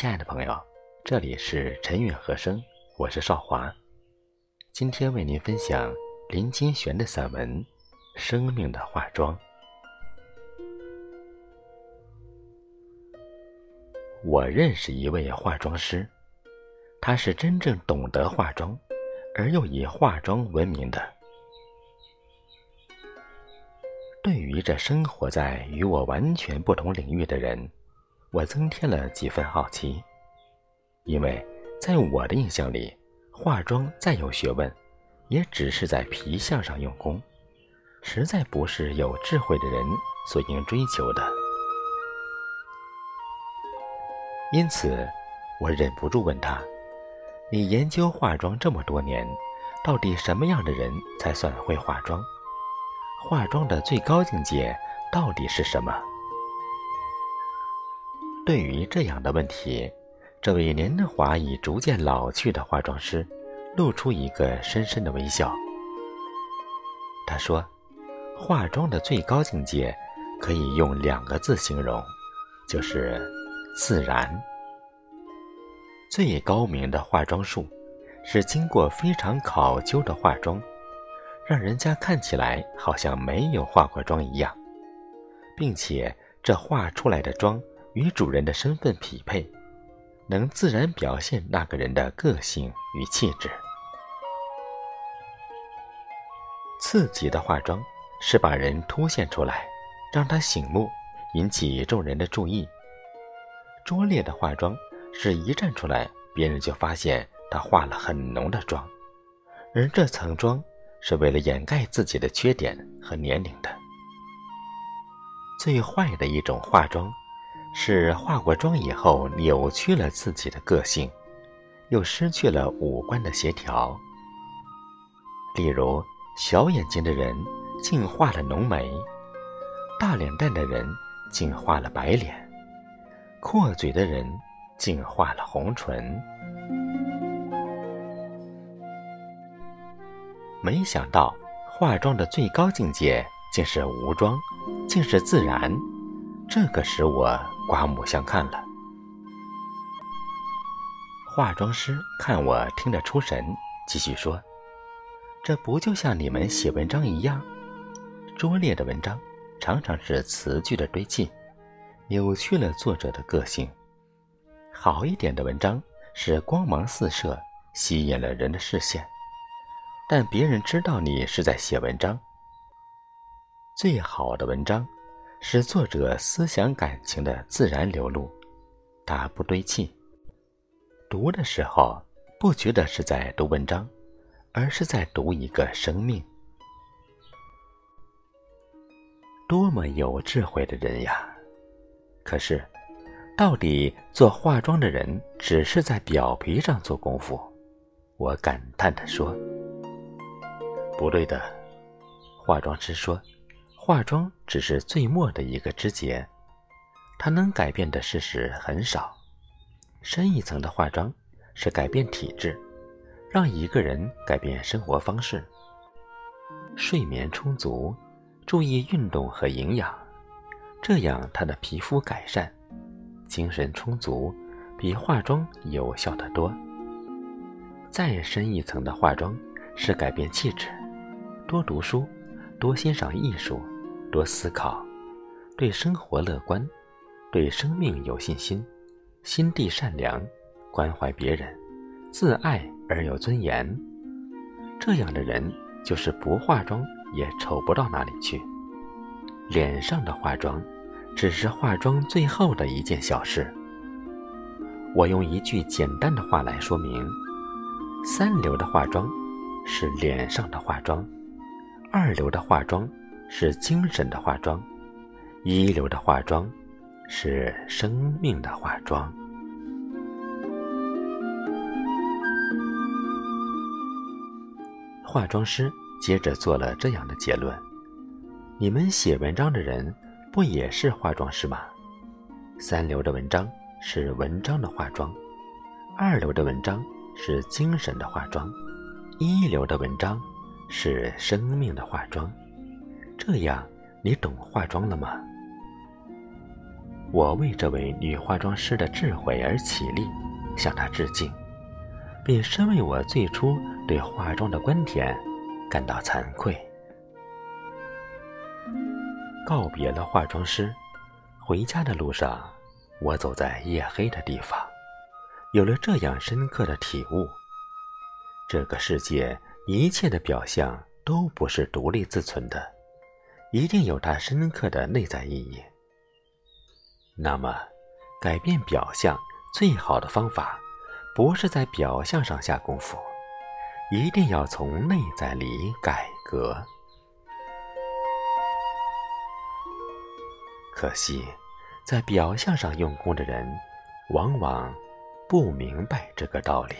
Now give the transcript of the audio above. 亲爱的朋友，这里是晨韵和声，我是少华，今天为您分享林清玄的散文《生命的化妆》。我认识一位化妆师，他是真正懂得化妆而又以化妆闻名的。对于这生活在与我完全不同领域的人，我增添了几分好奇，因为在我的印象里，化妆再有学问也只是在皮相上用功，实在不是有智慧的人所应追求的。因此我忍不住问他，你研究化妆这么多年，到底什么样的人才算会化妆？化妆的最高境界到底是什么？对于这样的问题，这位年华已逐渐老去的化妆师露出一个深深的微笑。他说，化妆的最高境界可以用2个字形容，就是自然。最高明的化妆术是经过非常考究的化妆，让人家看起来好像没有化过妆一样，并且这化出来的妆与主人的身份匹配，能自然表现那个人的个性与气质。刺激的化妆是把人凸显出来，让他醒目，引起众人的注意。拙劣的化妆是一站出来，别人就发现他化了很浓的妆，而这层妆是为了掩盖自己的缺点和年龄的。最坏的一种化妆是化过妆以后扭曲了自己的个性，又失去了五官的协调。例如，小眼睛的人竟画了浓眉，大脸蛋的人竟画了白脸，阔嘴的人竟画了红唇。没想到化妆的最高境界竟是无妆，竟是自然，这个使我刮目相看了。化妆师看我听得出神，继续说，这不就像你们写文章一样？拙劣的文章常常是词句的堆砌，扭曲了作者的个性。好一点的文章是光芒四射，吸引了人的视线，但别人知道你是在写文章。最好的文章是作者思想感情的自然流露，它不堆砌。读的时候不觉得是在读文章，而是在读一个生命。多么有智慧的人呀！可是到底做化妆的人只是在表皮上做功夫，我感叹地说。不对的，化妆师说，化妆只是最末的一个枝节，它能改变的事实很少。深一层的化妆是改变体质，让一个人改变生活方式，睡眠充足，注意运动和营养，这样他的皮肤改善，精神充足，比化妆有效得多。再深一层的化妆是改变气质，多读书，多欣赏艺术，多思考，对生活乐观，对生命有信心，心地善良，关怀别人，自爱而有尊严。这样的人就是不化妆也丑不到哪里去。脸上的化妆只是化妆最后的一件小事。我用一句简单的话来说明，3流的化妆是脸上的化妆，2流的化妆是精神的化妆，1流的化妆是生命的化妆。化妆师接着做了这样的结论，你们写文章的人不也是化妆师吗？3流的文章是文章的化妆，2流的文章是精神的化妆，1流的文章是生命的化妆。这样你懂化妆了吗？我为这位女化妆师的智慧而起立，向她致敬，并深为我最初对化妆的观点感到惭愧。告别了化妆师，回家的路上，我走在夜黑的地方，有了这样深刻的体悟：这个世界一切的表象都不是独立自存的，一定有它深刻的内在意义。那么，改变表象最好的方法，不是在表象上下功夫，一定要从内在里改革。可惜，在表象上用功的人，往往不明白这个道理。